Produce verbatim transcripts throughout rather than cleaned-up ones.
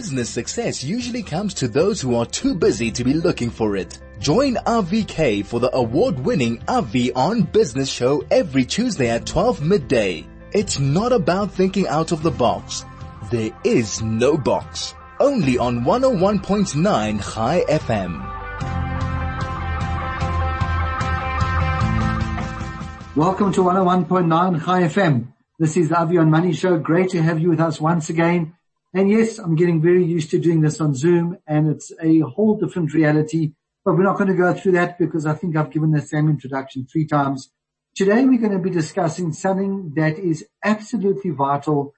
business success usually comes to those who are too busy to be looking for it. Join R V K for the award-winning R V on Business Show every Tuesday at twelve midday. It's not about thinking out of the box. There is no box. Only on one oh one point nine Chai F M. Welcome to one oh one point nine Chai F M. This is the Avi on Money Show. Great to have you with us once again. And yes, I'm getting very used to doing this on Zoom, and it's a whole different reality. But we're not going to go through that because I think I've given the same introduction three times. Today we're going to be discussing something that is absolutely vital,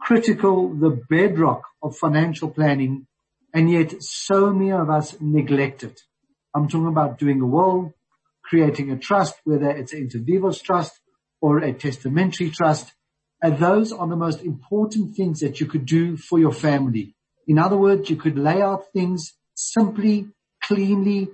critical, the bedrock of financial planning, and yet so many of us neglect it. I'm talking about doing a will, creating a trust, whether it's an inter vivos trust or a testamentary trust, and those are the most important things that you could do for your family. In other words, you could lay out things simply, cleanly,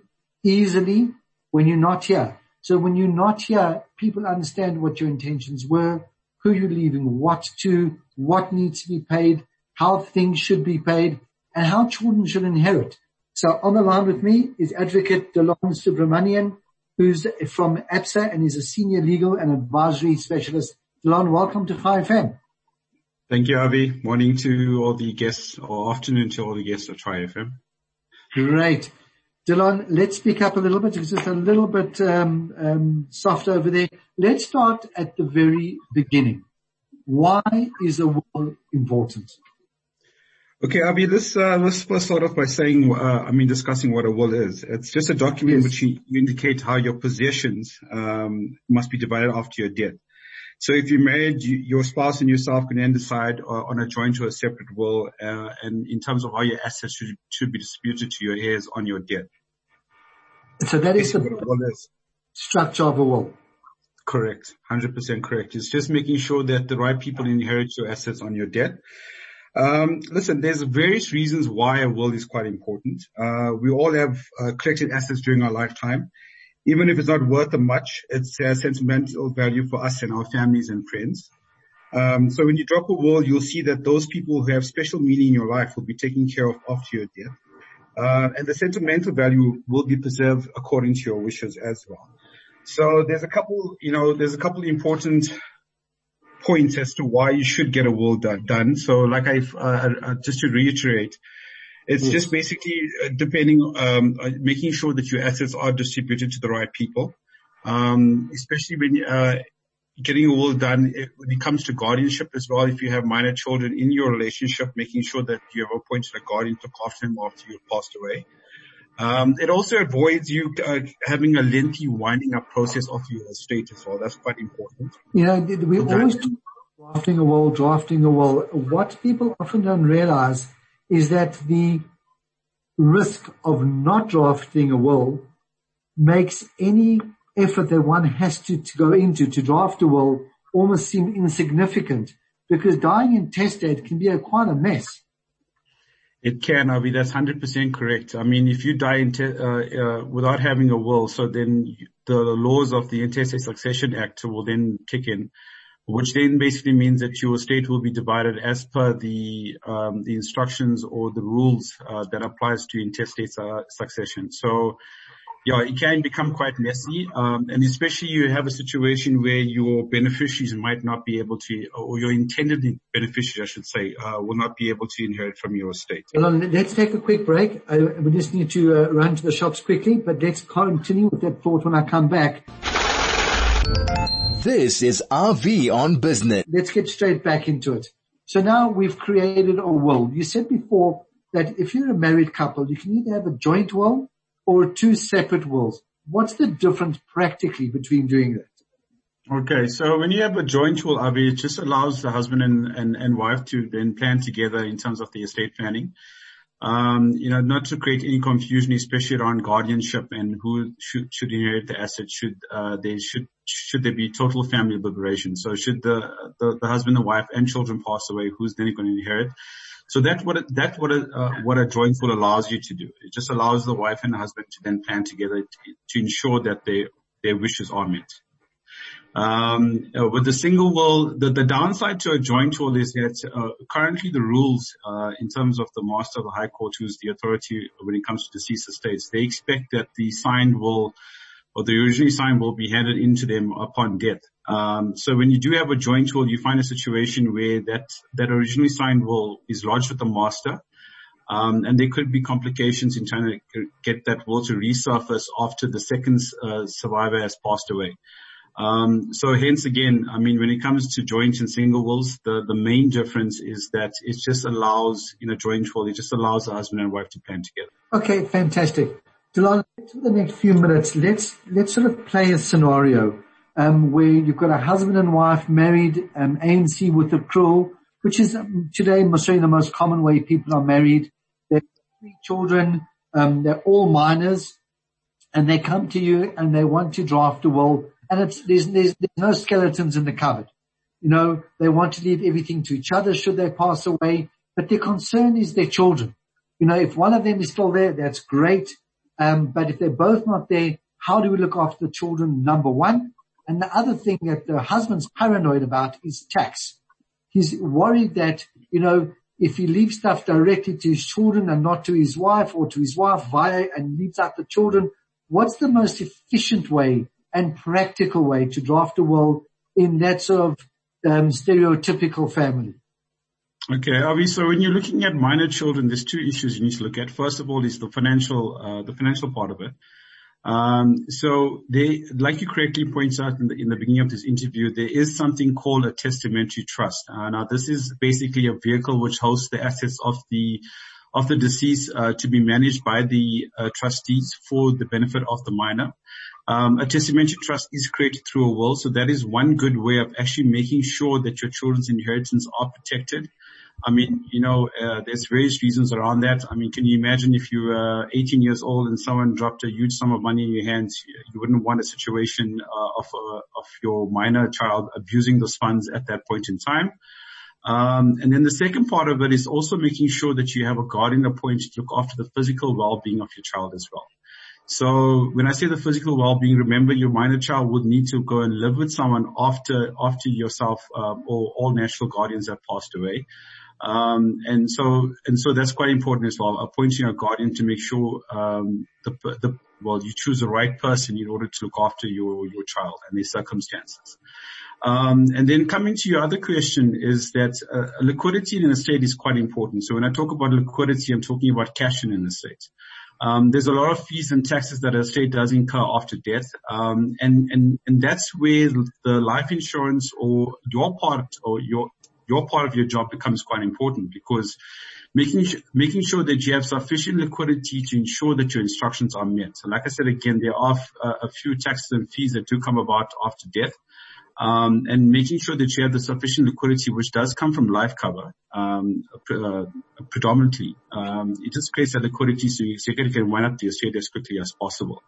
easily when you're not here. So when you're not here, people understand what your intentions were, who you're leaving what to, what needs to be paid, how things should be paid, and how children should inherit. So on the line with me is Advocate Dilon Subramanian, who's from ABSA and is a senior legal and advisory specialist. Dilon, welcome to Chai F M. Thank you, Avi. Morning to all the guests, or afternoon to all the guests of Chai F M. Great. Dilon, let's speak up a little bit. It's just a little bit um, um, soft over there. Let's start at the very beginning. Why is the will important? Okay, Avi, let's, uh, let's first start off by saying, uh, I mean, discussing what a will is. It's just a document yes. which you indicate how your possessions, um, must be divided after your death. So if you're married, you, your spouse and yourself can then decide uh, on a joint or a separate will, uh, and in terms of how your assets should, should be distributed to your heirs on your death. So that is That's the what a will is. Structure of a will. Correct. one hundred percent correct. It's just making sure that the right people inherit your assets on your death. Um, listen, there's various reasons why a will is quite important. Uh, we all have uh, collected assets during our lifetime. Even if it's not worth much, it's a sentimental value for us and our families and friends. Um, so when you drop a will, you'll see that those people who have special meaning in your life will be taken care of after your death. Uh, and the sentimental value will be preserved according to your wishes as well. So there's a couple, you know, there's a couple important points as to why you should get a will done. So like I've, uh, uh, just to reiterate, it's yes. just basically depending, um, uh, making sure that your assets are distributed to the right people. Um, especially when, uh, getting a will done, it, when it comes to guardianship as well, if you have minor children in your relationship, making sure that you have appointed a guardian to look after them after you've passed away. Um, it also avoids you uh, having a lengthy winding up process of your estate as well. That's quite important. You know, we always talk about drafting a will, drafting a will. What people often don't realize is that the risk of not drafting a will makes any effort that one has to, to go into to draft a will almost seem insignificant, because dying intestate can be a, quite a mess. It can, Avi. That's one hundred percent correct. I mean, if you die in te- uh, uh, without having a will, so then the laws of the Intestate Succession Act will then kick in, which then basically means that your estate will be divided as per the um, the instructions or the rules uh, that applies to intestate uh, succession. So, yeah, it can become quite messy, um, and especially you have a situation where your beneficiaries might not be able to, or your intended beneficiaries, I should say, uh, will not be able to inherit from your estate. Well, let's take a quick break. I, we just need to uh, run to the shops quickly, but let's continue with that thought when I come back. This is R V on Business. Let's get straight back into it. So now we've created a will. You said before that if you're a married couple, you can either have a joint will or two separate wills. What's the difference practically between doing that? Okay, so when you have a joint will, Avi, it just allows the husband and, and, and wife to then plan together in terms of the estate planning. Um, you know, not to create any confusion, especially around guardianship and who should, should inherit the asset. Should, uh, they should, should there be total family liberation? So should the, the, the husband and wife and children pass away, who's then going to inherit? So that's what, that's what a, uh, what a joint will allows you to do. It just allows the wife and the husband to then plan together to, to ensure that they, their wishes are met. Um, with the single will, the, the downside to a joint will is that uh, currently the rules uh, in terms of the master of the High Court, who's the authority when it comes to deceased estates, they expect that the signed will or the originally signed will be handed into them upon death. Um, so when you do have a joint will, you find a situation where that that originally signed will is lodged with the master, um, and there could be complications in trying to get that will to resurface after the second uh, survivor has passed away. Um, so hence again, I mean, when it comes to joint and single wills, the, the main difference is that it just allows, in a joint will, it just allows the husband and wife to plan together. Okay, fantastic. Dilon, for the next few minutes, let's, let's sort of play a scenario, um, where you've got a husband and wife married, um, A N C with accrual, which is um, today mostly the most common way people are married. They have three children, um, they're all minors, and they come to you and they want to draft a will. And it's, there's, there's, there's no skeletons in the cupboard. You know, they want to leave everything to each other should they pass away, but their concern is their children. You know, if one of them is still there, that's great. Um, but if they're both not there, how do we look after the children, number one? And the other thing that the husband's paranoid about is tax. He's worried that, you know, if he leaves stuff directly to his children and not to his wife or to his wife via and leaves out the children, what's the most efficient way and practical way to draft a will in that sort of um, stereotypical family? Okay, Avi, so when you're looking at minor children, there's two issues you need to look at. First of all is the financial, uh, the financial part of it. Um, so they, like you correctly points out in the, in the beginning of this interview, there is something called a testamentary trust. Uh, now this is basically a vehicle which hosts the assets of the, of the deceased, uh, to be managed by the uh, trustees for the benefit of the minor. Um, a testamentary trust is created through a will, so that is one good way of actually making sure that your children's inheritance are protected. I mean, you know, uh, there's various reasons around that. I mean, can you imagine if you were eighteen years old and someone dropped a huge sum of money in your hands? You wouldn't want a situation uh, of uh, of your minor child abusing those funds at that point in time. Um, and then the second part of it is also making sure that you have a guardian appointed to look after the physical well-being of your child as well. So when I say the physical well-being, remember your minor child would need to go and live with someone after after yourself uh, or all natural guardians have passed away. Um, and so and so that's quite important as well, appointing a guardian to make sure um, the, the well you choose the right person in order to look after your your child and their circumstances. Um, and then coming to your other question is that uh, liquidity in an estate is quite important. So when I talk about liquidity, I'm talking about cash in an estate. Um, there's a lot of fees and taxes that a state does incur after death, um, and and and that's where the life insurance or your part or your your part of your job becomes quite important, because making making sure that you have sufficient liquidity to ensure that your instructions are met. So, like I said again, there are f- a few taxes and fees that do come about after death. Um, and making sure that you have the sufficient liquidity, which does come from life cover, um, uh, predominantly. Um, it just creates that liquidity so you can wind up the estate as quickly as possible.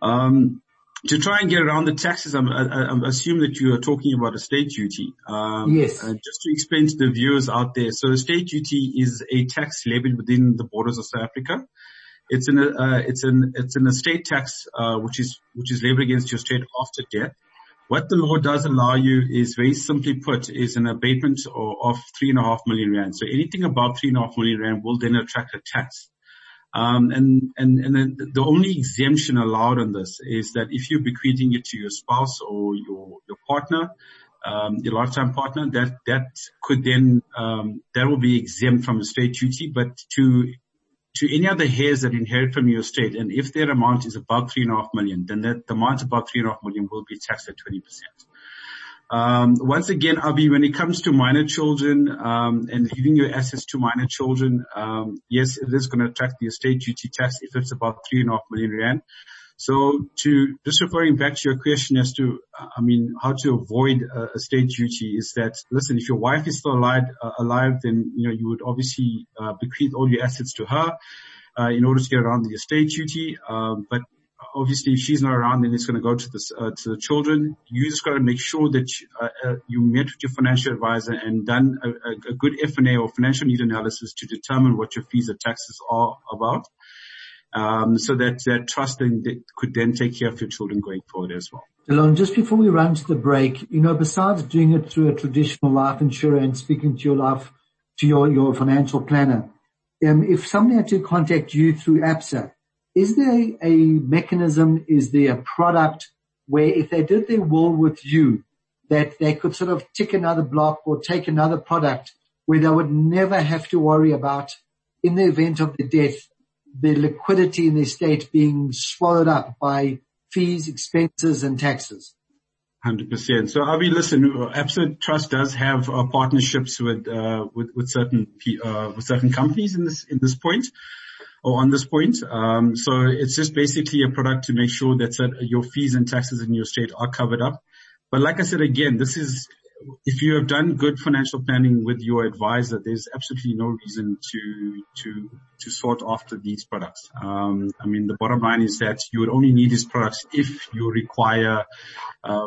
Um, to try and get around the taxes, I'm, I, I assume that you are talking about estate duty. Um, yes. Uh, just to explain to the viewers out there, so estate duty is a tax levied within the borders of South Africa. It's an uh, it's an it's an estate tax uh, which is which is levied against your estate after death. What the law does allow you is, very simply put, is an abatement of three and a half million rand. So anything above three and a half million rand will then attract a tax. Um, and, and, and then the only exemption allowed on this is that if you're bequeathing it to your spouse or your, your partner, um, your lifetime partner, that, that could then, um, that will be exempt from estate duty, but to, to any other heirs that inherit from your estate, and if their amount is above three and a half million, then that the amount above three and a half million will be taxed at twenty percent. Um, once again, Abi, when it comes to minor children, um, and leaving your assets to minor children, um, yes, it is going to attract the estate duty tax if it's above three and a half million rand. So to, just referring back to your question as to, I mean, how to avoid uh, estate duty is that, listen, if your wife is still alive, uh, alive, then, you know, you would obviously uh, bequeath all your assets to her uh, in order to get around the estate duty. Um, but obviously if she's not around, then it's going to go to the, uh, to the children. You just got to make sure that you, uh, uh, you met with your financial advisor and done a, a good F and A or financial need analysis to determine what your fees and taxes are about. um, so that that trust then could then take care of your children going forward as well. Dilon, just before we run to the break, you know, besides doing it through a traditional life insurer and speaking to your life, to your, your financial planner, um, if somebody had to contact you through A B S A, is there a mechanism, is there a product where if they did their will with you, that they could sort of tick another block or take another product where they would never have to worry about, in the event of the death, the liquidity in the estate being swallowed up by fees, expenses, and taxes? one hundred percent. So, Avi, listen, A B S A Trust does have uh, partnerships with, uh, with, with certain, uh, with certain companies in this, in this point. Or on this point, um, so it's just basically a product to make sure that uh, your fees and taxes in your state are covered up. But like I said again, this is if you have done good financial planning with your advisor, there's absolutely no reason to to to sort after these products. Um, I mean, the bottom line is that you would only need these products if you require uh,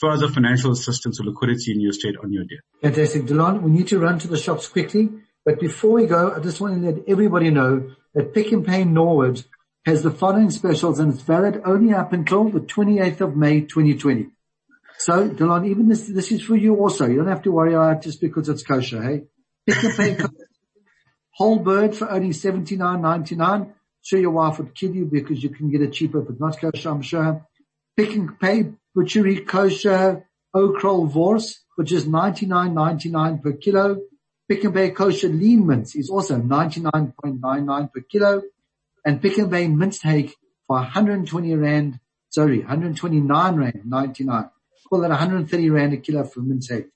further financial assistance or liquidity in your state on your debt. Fantastic, Dilon. We need to run to the shops quickly, but before we go, I just want to let everybody know that Pick and Pay Norwood has the following specials, and it's valid only up until the twenty-eighth of May, twenty twenty. So, Dilon, even this, this is for you also. You don't have to worry about it just because it's kosher, hey? Pick and Pay whole bird for only seventy-nine ninety-nine. Sure, your wife would kill you because you can get it cheaper, but not kosher, I'm sure. Pick and Pay butchery kosher okrol vorse, which is ninety-nine ninety-nine per kilo. Pick and Pay kosher lean mince is also ninety-nine ninety-nine per kilo, and Pick and Pay minced hake for one hundred twenty rand, sorry, one hundred twenty-nine rand ninety-nine. Call that one hundred thirty rand a kilo for minced hake.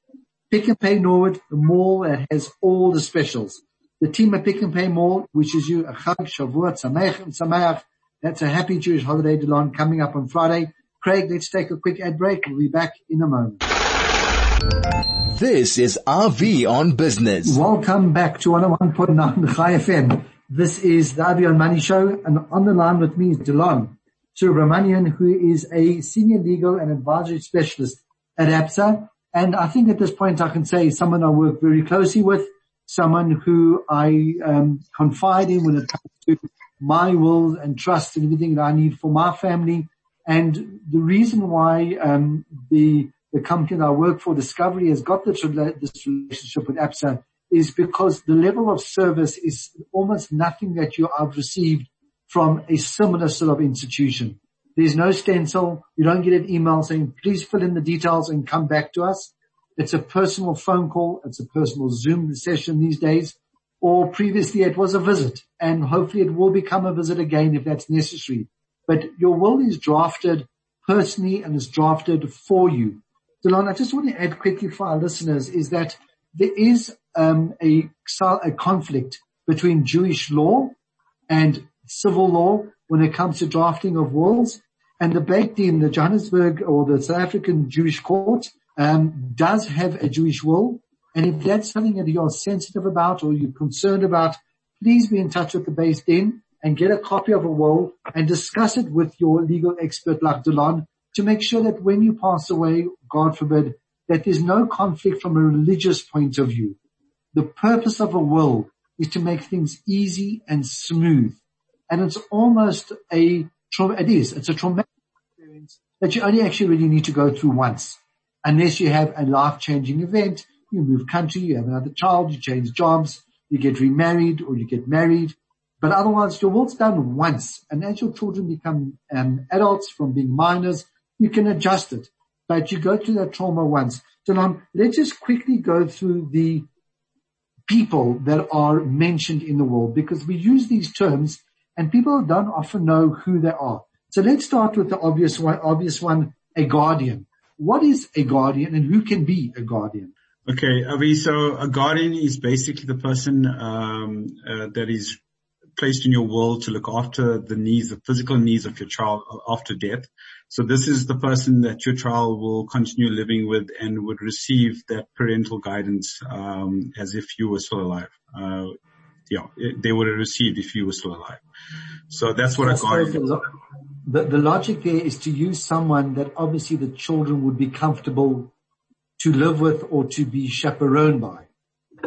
Pick and Pay Norwood, the mall that has all the specials. The team at Pick and Pay Mall wishes you a Chag Shavuot Sameach and Sameach. That's a happy Jewish holiday, Dilon, coming up on Friday. Craig, let's take a quick ad break. We'll be back in a moment. This is R V on Business. Welcome back to one oh one point nine Chai F M. This is the R V on Money Show, and on the line with me is Dilon Subramanian, who is a senior legal and advisory specialist at A B S A. And I think at this point I can say someone I work very closely with, someone who I um, confide in when it comes to my will and trust and everything that I need for my family. And the reason why um, the The company that I work for, Discovery, has got this relationship with A B S A is because the level of service is almost nothing that you have received from a similar sort of institution. There's no stencil. You don't get an email saying, please fill in the details and come back to us. It's a personal phone call. It's a personal Zoom session these days. Or previously it was a visit, and hopefully it will become a visit again if that's necessary. But your will is drafted personally and is drafted for you. Dilon, I just want to add quickly for our listeners is that there is um, a, a conflict between Jewish law and civil law when it comes to drafting of wills. And the Beit Din, the Johannesburg or the South African Jewish court, um, does have a Jewish will. And if that's something that you're sensitive about or you're concerned about, please be in touch with the Beit Din and get a copy of a will and discuss it with your legal expert like Dilon, to make sure that when you pass away, God forbid, that there's no conflict from a religious point of view. The purpose of a will is to make things easy and smooth. And it's almost a, it is, it's a traumatic experience that you only actually really need to go through once. Unless you have a life-changing event, you move country, you have another child, you change jobs, you get remarried or you get married. But otherwise, your will's done once. And as your children become um, adults from being minors, you can adjust it, but you go through that trauma once. Dilon, let's just quickly go through the people that are mentioned in the will, because we use these terms and people don't often know who they are. So let's start with the obvious one, obvious one, a guardian. What is a guardian and who can be a guardian? Okay, Avi, so a guardian is basically the person um, uh, that is placed in your will to look after the needs, the physical needs of your child after death. So this is the person that your child will continue living with and would receive that parental guidance um, as if you were still alive. Uh, yeah, it, they would have received if you were still alive. So that's what I got. The, lo- the, the logic there is to use someone that obviously the children would be comfortable to live with or to be chaperoned by.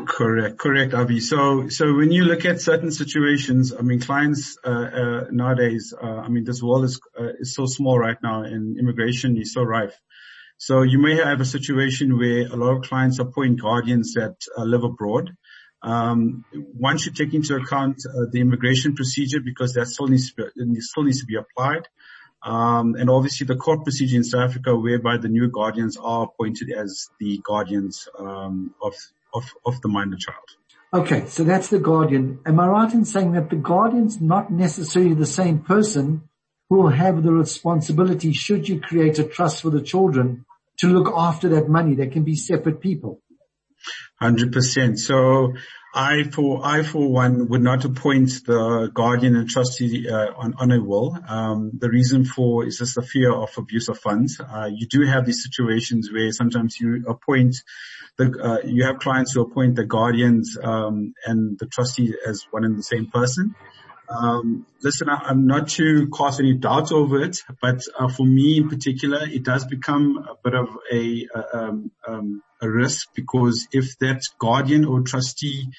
Correct, correct, Avi. So, so when you look at certain situations, I mean, clients, uh, uh nowadays, uh, I mean, this world is, uh, is so small right now, and immigration is so rife. So you may have a situation where a lot of clients appoint guardians that uh, live abroad. Um, one should take into account uh, the immigration procedure, because that still needs to be, still needs to be applied. Um, and obviously the court procedure in South Africa, whereby the new guardians are appointed as the guardians, um, of, of, of the minor child. Okay. So that's the guardian. Am I right in saying that the guardian's not necessarily the same person who will have the responsibility, should you create a trust for the children, to look after that money? They can be separate people. one hundred percent. So I, for, I, for one, would not appoint the guardian and trustee, uh, on, on a will. Um, the reason for is just the fear of abuse of funds. Uh, you do have these situations where sometimes you appoint the, uh, you have clients who appoint the guardians, um, and the trustee as one and the same person. Um, listen, I, I'm not to cast any doubts over it, but uh, for me in particular, it does become a bit of a, a, um, um, a risk, because if that guardian or trustee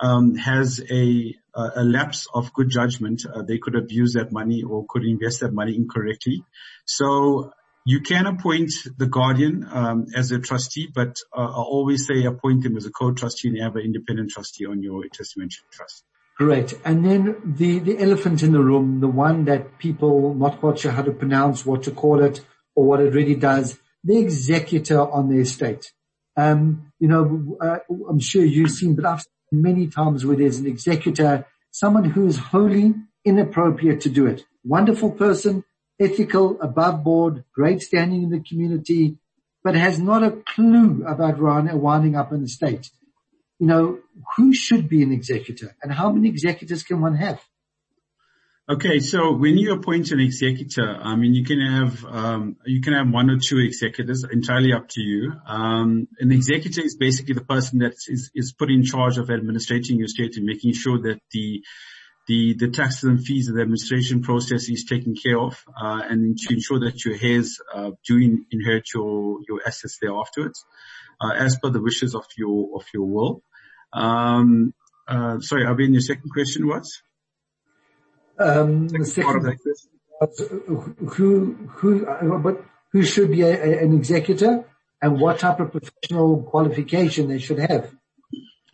um, has a, a lapse of good judgment, uh, they could abuse that money or could invest that money incorrectly. So you can appoint the guardian um, as a trustee, but uh, I always say appoint them as a co-trustee and have an independent trustee on your testamentary trust. Great. And then the, the elephant in the room, the one that people not quite sure how to pronounce, what to call it, or what it really does, the executor on the estate. Um, you know, uh, I'm sure you've seen, but I've seen many times where there's an executor, someone who is wholly inappropriate to do it. Wonderful person, ethical, above board, great standing in the community, but has not a clue about winding up an estate. You know, who should be an executor, and how many executors can one have? Okay, so when you appoint an executor, I mean, you can have um, you can have one or two executors, entirely up to you. Um, an executor is basically the person that is is put in charge of administrating your estate and making sure that the the the taxes and fees of the administration process is taken care of, uh, and to ensure that your heirs uh, do in, inherit your your assets there afterwards, uh, as per the wishes of your of your will. Um, uh, sorry, Abin, your second question was? Um, second the second part question was who, who, uh, but who should be a, a, an executor, and what type of professional qualification they should have?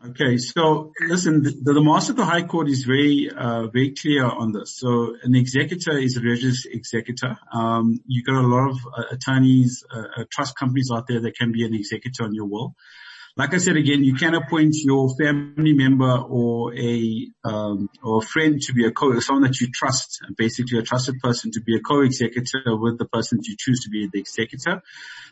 Okay, so listen, the, the Master of the High Court is very, uh, very clear on this. So an executor is a registered executor. Um, you got a lot of uh, attorneys, uh, trust companies out there that can be an executor on your will. Like I said again, you can appoint your family member or a um, or a friend to be a co, someone that you trust, basically a trusted person, to be a co-executor with the person you choose to be the executor.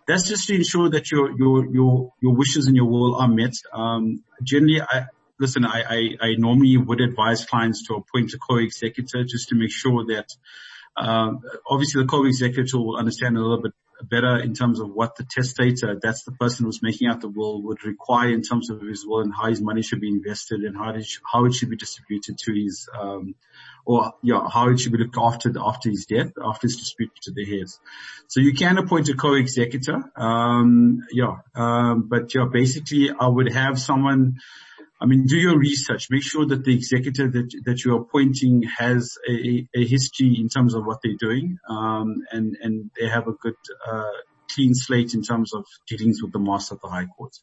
That's just to ensure that your your your your wishes and your will are met. Um, generally, I listen. I, I I normally would advise clients to appoint a co-executor just to make sure that um, obviously the co-executor will understand a little bit better in terms of what the testator, that's the person who's making out the will, would require in terms of his will, and how his money should be invested, and how it, how it should be distributed to his, um, or yeah, how it should be looked after after his death, after his dispute to the heirs. So you can appoint a co-executor, um, yeah, um, but yeah, basically I would have someone. I mean, do your research. Make sure that the executor that, that you're appointing has a, a history in terms of what they're doing, um, and, and they have a good, uh, clean slate in terms of dealings with the Master of the High Court.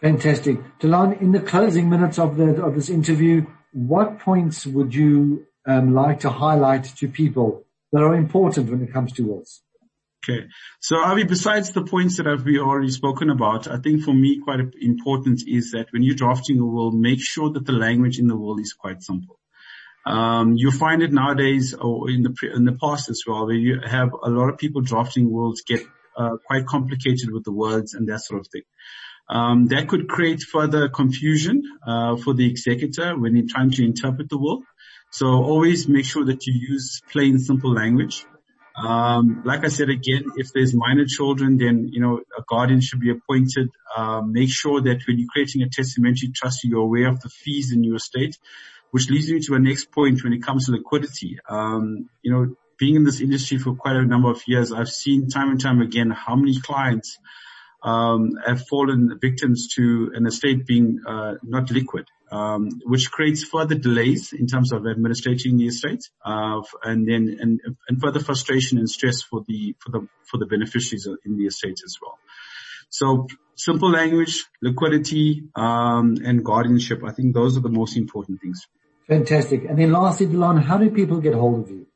Fantastic. Dilon, in the closing minutes of the, of this interview, what points would you, um, like to highlight to people that are important when it comes to wills? Okay. So, Avi, besides the points that I've we already spoken about, I think for me quite important is that when you're drafting a will, make sure that the language in the will is quite simple. Um, you find it nowadays, or in the in the past as well, where you have a lot of people drafting wills get uh, quite complicated with the words and that sort of thing. Um, that could create further confusion uh, for the executor when you're trying to interpret the will. So, always make sure that you use plain, simple language. Um, like I said again, if there's minor children, then, you know, a guardian should be appointed. Uh, make sure that when you're creating a testamentary trust, you're aware of the fees in your estate, which leads me to a next point when it comes to liquidity. Um, you know, being in this industry for quite a number of years, I've seen time and time again how many clients um, have fallen victims to an estate being uh, not liquid, um, which creates further delays in terms of administrating the estate, uh, and then and, and further frustration and stress for the for the for the beneficiaries in the estate as well. So simple language, liquidity, um, and guardianship. I think those are the most important things. Fantastic. And then lastly, Dilon, how do people get hold of you?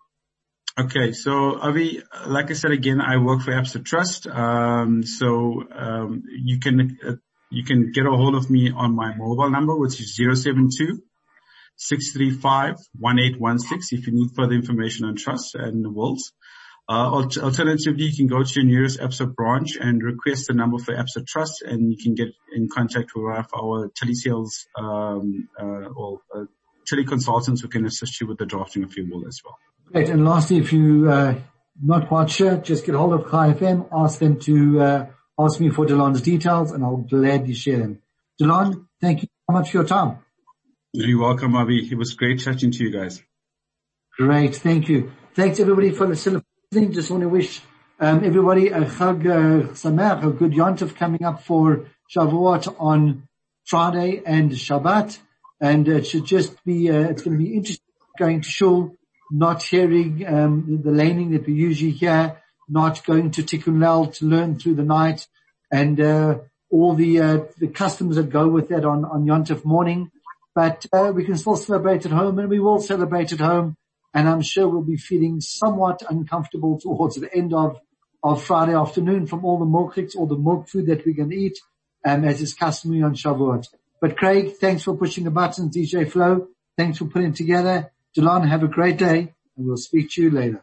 Okay, so Avi, like I said again, I work for ABSA Trust. Um, so um, you can uh, you can get a hold of me on my mobile number, which is zero seven two, six three five, one eight one six if you need further information on trusts and wills. Uh, alternatively, you can go to your nearest ABSA branch and request the number for ABSA Trust, and you can get in contact with one of our telesales um, uh, or uh, teleconsultants who can assist you with the drafting of your will as well. Great. And lastly, if you're uh, not quite sure, just get hold of Chai F M, ask them to uh, ask me for Dilon's details, and I'll gladly share them. Dilon, thank you so much for your time. You're welcome, Avi. It was great chatting to you guys. Great. Thank you. Thanks, everybody, for listening. Just want to wish um, everybody a Chag Sameach, a good Yontif coming up for Shavuot on Friday and Shabbat, and it should just be uh, it's going to be interesting going to shul, not hearing um, the laning that we usually hear, not going to Tikkun Lel to learn through the night, and uh, all the uh, the customs that go with that on on Yontif morning. But uh, we can still celebrate at home, and we will celebrate at home. And I'm sure we'll be feeling somewhat uncomfortable towards the end of, of Friday afternoon from all the milchiks, all the milk food that we can eat, um, as is customary on Shavuot. But Craig, thanks for pushing the buttons. D J Flo, thanks for putting it together. Dilon, have a great day, and we'll speak to you later.